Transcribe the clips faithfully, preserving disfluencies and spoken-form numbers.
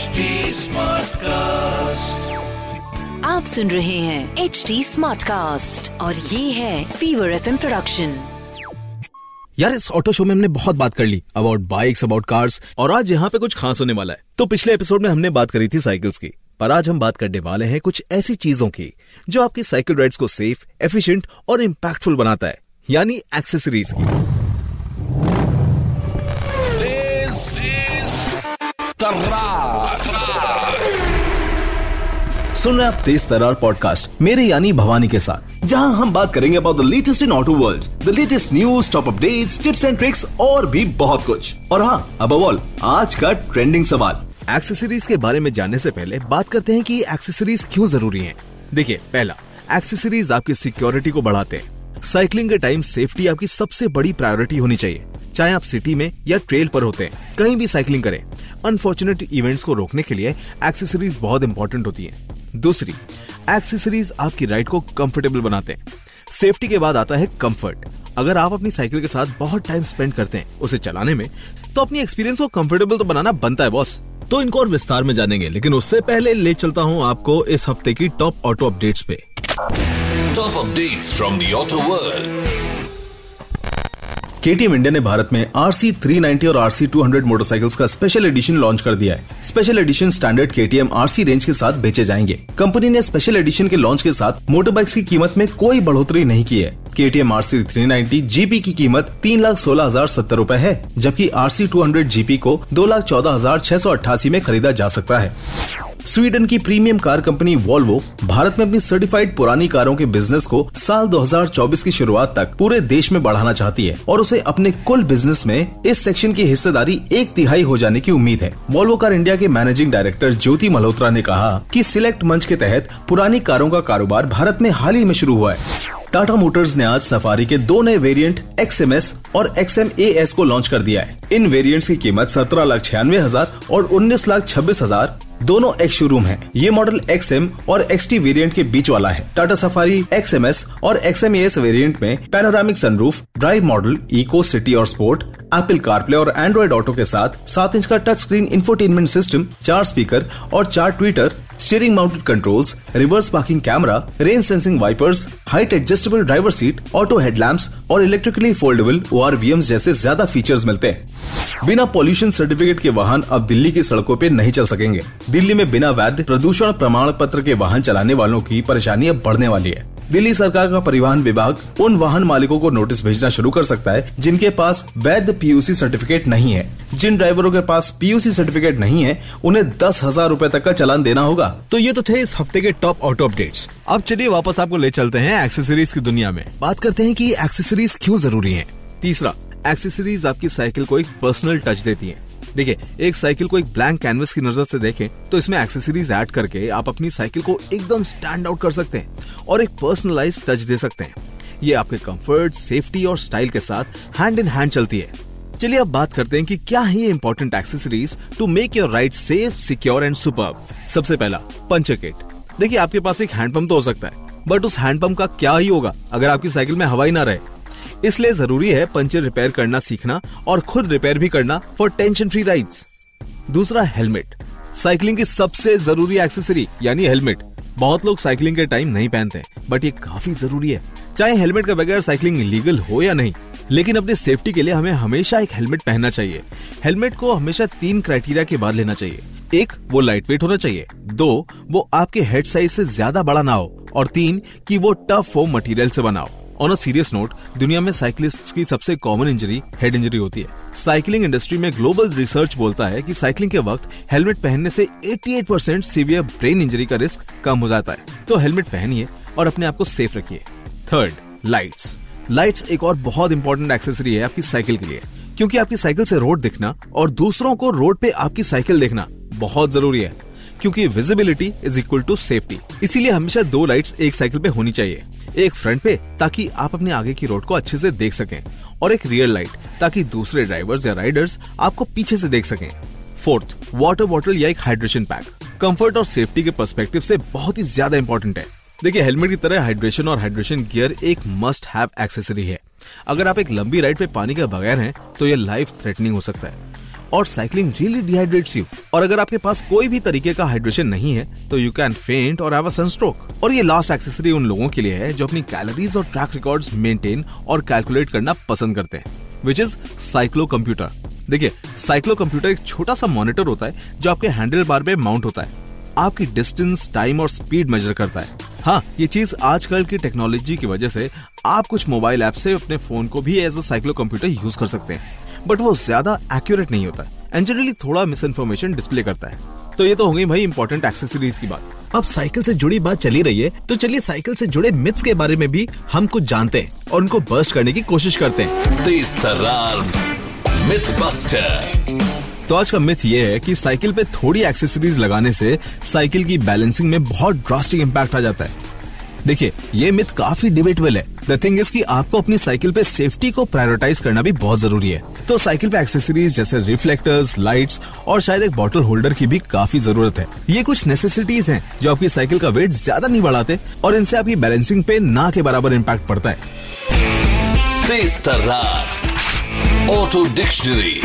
Smart cast, आप सुन रहे हैं एच टी स्मार्ट कास्ट और ये है फीवर एफ एम प्रोडक्शन। यार, इस ऑटो शो में हमने बहुत बात कर ली अबाउट बाइक्स, अबाउट कार्स, और आज यहाँ पे कुछ खास होने वाला है। तो पिछले एपिसोड में हमने बात करी थी साइकिल्स की, पर आज हम बात करने वाले हैं कुछ ऐसी चीजों की जो आपकी साइकिल राइड्स को सेफ, एफिशिएंट और इम्पैक्टफुल बनाता है, यानी एक्सेसरीज की। सुन रहे आप तेज तरार पॉडकास्ट मेरे यानी भवानी के साथ, जहां हम बात करेंगे about the latest in auto world, the latest news, top updates, tips and tricks और भी बहुत कुछ। और हाँ, अबव ऑल आज का ट्रेंडिंग सवाल। एक्सेसरीज के बारे में जानने से पहले बात करते हैं कि एक्सेसरीज क्यों जरूरी है। देखिए, पहला, एक्सेसरीज आपकी सिक्योरिटी को बढ़ाते हैं। साइकिलिंग के टाइम सेफ्टी आपकी सबसे बड़ी प्रायोरिटी होनी चाहिए, चाहे आप सिटी में या ट्रेल पर होते हैं, कहीं भी साइकिलिंग करें। अनफॉर्चुनेट इवेंट्स को रोकने के लिए एक्सेसरीज बहुत इंपॉर्टेंट होती है। दूसरी, एक्सेसरीज आपकी राइड को कंफर्टेबल बनाते हैं। सेफ्टी के बाद आता है कंफर्ट। अगर आप अपनी साइकिल के साथ बहुत टाइम स्पेंड करते हैं उसे चलाने में, तो अपनी एक्सपीरियंस को कंफर्टेबल तो बनाना बनता है बॉस। तो इनको और विस्तार में जानेंगे, लेकिन उससे पहले ले चलता हूँ आपको इस हफ्ते की टॉप ऑटो अपडेट्स पे। Top updates from the auto world. KTM India ने भारत में आरसी तीन सौ नब्बे और आरसी दो सौ मोटरसाइकिल्स का स्पेशल एडिशन लॉन्च कर दिया है। Special edition standard KTM RC range के साथ बेचे जाएंगे। कंपनी ने स्पेशल एडिशन के लॉन्च के साथ मोटरबाइक्स की कीमत में कोई बढ़ोतरी नहीं की है। केटीएम आरसी तीन सौ नब्बे जीपी की कीमत तीन लाख सोलह हजार सत्तर रूपए है, जबकि आरसी दो सौ जीपी को दो लाख चौदह हजार छह सौ अट्ठासी में खरीदा जा सकता है। स्वीडन की premium car company Volvo Bharat में अपनी सर्टिफाइड पुरानी कारों के बिजनेस को साल दो हज़ार चौबीस की शुरुआत तक पूरे देश में बढ़ाना चाहती है और उसे अपने कुल बिजनेस में इस सेक्शन की हिस्सेदारी एक तिहाई हो जाने की उम्मीद है। वॉल्वो कार इंडिया के मैनेजिंग डायरेक्टर ज्योति मल्होत्रा ने कहा कि सिलेक्ट मंच के तहत पुरानी कारों का कारोबार भारत में हाल ही में शुरू हुआ है। टाटा मोटर्स ने आज सफारी के दो नए वेरिएंट एक्सएमएस और एक्सएमएएस को लॉन्च कर दिया है। इन वेरिएंट्स की कीमत सत्रह लाख छियानवे हजार और उन्नीस लाख छब्बीस हजार दोनों एक शोरूम है। ये मॉडल एक्सएम और एक्सटी वेरिएंट के बीच वाला है। टाटा सफारी एक्सएमएस और एक्सएमएएस वेरिएंट में panoramic sunroof, drive model, eco, city और स्पोर्ट, एप्पल कारप्ले और एंड्रॉइड ऑटो के साथ सात इंच का टच स्क्रीन इंफोटेनमेंट सिस्टम, चार स्पीकर और चार tweeter, steering mounted controls, reverse parking camera, rain sensing wipers, height adjustable driver seat, auto headlamps और electrically foldable O R V Ms जैसे ज्यादा फीचर्स मिलते हैं। बिना पॉल्यूशन सर्टिफिकेट के वाहन अब दिल्ली की सड़कों पे नहीं चल सकेंगे। दिल्ली में बिना वैध प्रदूषण प्रमाण पत्र के वाहन चलाने वालों की परेशानी अब बढ़ने वाली है। दिल्ली सरकार का परिवहन विभाग उन वाहन मालिकों को नोटिस भेजना शुरू कर सकता है जिनके पास वैध पीयूसी सर्टिफिकेट नहीं है। जिन ड्राइवरों के पास पीयूसी सर्टिफिकेट नहीं है उन्हें दस हजार रूपए तक का चालान देना होगा। तो ये तो थे इस हफ्ते के टॉप ऑटो अपडेट्स। अब चलिए वापस आपको ले चलते हैं एक्सेसरीज की दुनिया में। बात करते हैं कि एक्सेसरीज क्यों जरूरी है। तीसरा, एक्सेसरीज आपकी साइकिल को एक पर्सनल टच देती है। देखिए, एक साइकिल को एक ब्लैंक कैनवस की नजर से देखें तो इसमें एक्सेसरीज ऐड करके आप अपनी साइकिल को एकदम स्टैंड आउट कर सकते हैं और एक पर्सनलाइज्ड टच दे सकते हैं। ये आपके कंफर्ट, सेफ्टी और स्टाइल के साथ हैंड इन हैंड चलती है। चलिए अब बात करते हैं कि क्या है ये important accessories to make your ride safe, secure and superb. सबसे पहला, पंचर किट। देखिए, आपके पास एक हैंडपंप तो हो सकता है, बट उस हैंडपंप का क्या ही होगा अगर आपकी साइकिल में हवा ही ना रहे। इसलिए जरूरी है पंचर रिपेयर करना सीखना और खुद रिपेयर भी करना फॉर टेंशन फ्री राइड्स। दूसरा, हेलमेट। साइकिलिंग की सबसे जरूरी एक्सेसरी यानी हेलमेट बहुत लोग साइकिलिंग के टाइम नहीं पहनते, बट ये काफी जरूरी है। चाहे हेलमेट के बगैर साइकिलिंग इलीगल हो या नहीं, लेकिन अपने सेफ्टी के लिए हमें हमेशा एक हेलमेट पहनना चाहिए। हेलमेट को हमेशा तीन क्राइटेरिया के बाद लेना चाहिए। एक, वो लाइट वेट होना चाहिए। दो, वो आपके हेड साइज से ज्यादा बड़ा ना हो। और तीन, कि वो टफ फोम मटेरियल से बना हो। ऑन अ सीरियस नोट, दुनिया में साइकिलिस्ट्स की सबसे कॉमन इंजरी हेड इंजरी होती है। साइकिलिंग इंडस्ट्री में ग्लोबल रिसर्च बोलता है कि साइकिलिंग के वक्त हेलमेट पहनने से अठासी परसेंट सीवियर ब्रेन इंजरी का रिस्क कम हो जाता है। तो हेलमेट पहनिए और अपने आप को सेफ रखिए। Third, lights. लाइट्स एक और बहुत इंपॉर्टेंट एक्सेसरी है आपकी साइकिल के लिए, क्योंकि आपकी साइकिल से रोड दिखना और दूसरों को रोड पे आपकी साइकिल देखना बहुत जरूरी है, क्योंकि visibility is equal to safety. इसीलिए हमेशा दो लाइट्स एक साइकिल पे होनी चाहिए, एक फ्रंट पे ताकि आप अपने आगे की रोड को अच्छे से देख सकें और एक रियर लाइट ताकि दूसरे ड्राइवर्स या राइडर्स आपको पीछे से देख सकें। फोर्थ, वाटर बॉटल या एक हाइड्रेशन पैक कंफर्ट और सेफ्टी के पर्सपेक्टिव से बहुत ही ज्यादा इंपॉर्टेंट है। देखिए, हेलमेट की तरह हाइड्रेशन और हाइड्रेशन गियर एक मस्ट हैव एक्सेसरी है। अगर आप एक लंबी राइड पे पानी के बगैर हैं तो ये लाइफ थ्रेटनिंग हो सकता है। और साइकिलिंग रियली डिहाइड्रेट्स यू। और अगर आपके पास कोई भी तरीके का हाइड्रेशन नहीं है तो यू कैन फेंट और हैव अ सनस्ट्रोक। और ये लास्ट एक्सेसरी उन लोगों के लिए है जो अपनी कैलोरीज और ट्रैक रिकॉर्ड्स मेंटेन और कैलकुलेट करना पसंद करते हैं, विच इज साइक्लो कंप्यूटर। देखिए, साइक्लो कंप्यूटर एक छोटा सा मॉनिटर होता है जो आपके हैंडल बार में माउंट होता है, आपकी डिस्टेंस, टाइम और स्पीड मेजर करता है। हाँ, ये चीज आजकल की टेक्नोलॉजी की वजह से आप कुछ मोबाइल ऐप से अपने फोन को भी as a cyclo computer use कर सकते हैं, बट वो ज्यादा एक्यूरेट नहीं होता एंड जनरली थोड़ा मिस इन्फॉर्मेशन डिस्प्ले करता है। तो ये तो होंगी भाई इंपॉर्टेंट एक्सेसरीज की बात। अब साइकिल से जुड़ी बात चली रही है तो चलिए साइकिल से जुड़े मिथ्स के बारे में भी हम कुछ जानते हैं और उनको बस्ट करने की कोशिश करते हैं। तेज तरार मिथ बस्टर। तो आज का मिथ ये है कि साइकिल पे थोड़ी एक्सेसरीज लगाने से साइकिल की बैलेंसिंग में बहुत ड्रास्टिक इम्पैक्ट आ जाता है। देखिए, ये मिथ काफी डिबेटेबल है। द थिंग इज कि आपको अपनी साइकिल पे सेफ्टी को प्रायोरिटाइज करना भी बहुत जरूरी है, तो साइकिल पे एक्सेसरीज जैसे रिफ्लेक्टर्स, लाइट्स और शायद एक बॉटल होल्डर की भी काफी जरूरत है। ये कुछ नेसेसिटीज हैं जो आपकी साइकिल का वेट ज्यादा नहीं बढ़ाते और इनसे आपकी बैलेंसिंग पे ना के बराबर इम्पैक्ट पड़ता है। Tez Tarrar auto dictionary.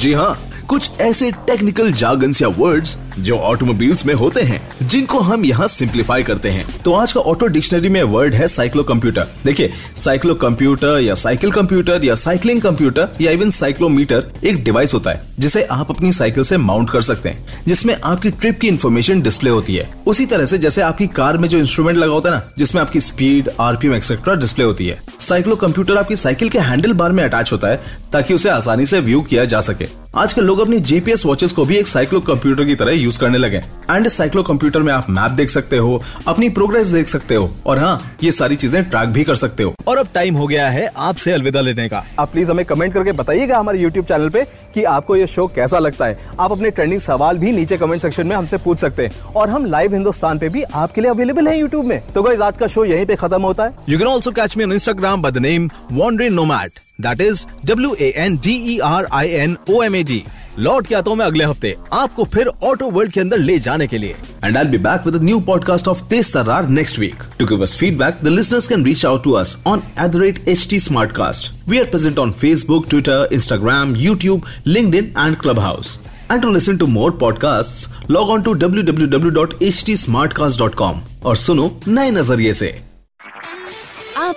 जी हाँ, कुछ ऐसे टेक्निकल जार्गन्स या वर्ड्स जो ऑटोमोबाइल्स में होते हैं जिनको हम यहाँ सिंप्लीफाई करते हैं। तो आज का ऑटो डिक्शनरी में वर्ड है साइक्लो कंप्यूटर। देखिए, साइक्लो कंप्यूटर या साइकिल कंप्यूटर या साइकिलिंग कंप्यूटर या इवन साइक्लोमीटर एक डिवाइस होता है जिसे आप अपनी साइकिल से माउंट कर सकते हैं, जिसमें आपकी ट्रिप की इन्फॉर्मेशन डिस्प्ले होती है। उसी तरह से जैसे आपकी कार में जो इंस्ट्रूमेंट लगा होता है ना, जिसमें आपकी स्पीड, आरपीएम एक्सेट्रा डिस्प्ले होती है। साइक्लो कंप्यूटर आपकी साइकिल के हैंडल बार में अटैच होता है ताकि उसे आसानी से व्यू किया जा सके। आजकल लोग अपनी जीपीएस वॉचेस को भी एक साइक्लो कंप्यूटर की तरह यूज करने लगे। एंड साइक्लो कंप्यूटर में आप मैप देख सकते हो, अपनी प्रोग्रेस देख सकते हो और हाँ, ये सारी चीजें ट्रैक भी कर सकते हो। और अब टाइम हो गया है आपसे अलविदा लेने का। आप प्लीज हमें कमेंट करके बताइएगा हमारे YouTube चैनल पे कि आपको ये शो कैसा लगता है। आप अपने ट्रेंडिंग सवाल भी नीचे कमेंट सेक्शन में हमसे पूछ सकते हैं और हम लाइव हिंदुस्तान पे भी आपके लिए अवेलेबल है यूट्यूब में। तो गाइस, आज का शो यहीं पे खत्म होता है। You can also catch me on Instagram by the name Wandering Nomad, that is W A N D E R I N O M A D। लौट के आता हूँ मैं अगले हफ्ते आपको फिर ऑटो वर्ल्ड के अंदर ले जाने के लिए। And I will be back with a new podcast of Tez Tarar next week. To give us feedback, the listeners can reach out to us on at the rate H T Smartcast। We are present on Facebook, Twitter, Instagram, YouTube, LinkedIn and Clubhouse. And to listen to more podcasts, log on to w w w dot h t smartcast dot com और सुनो नए नजरिए से। आप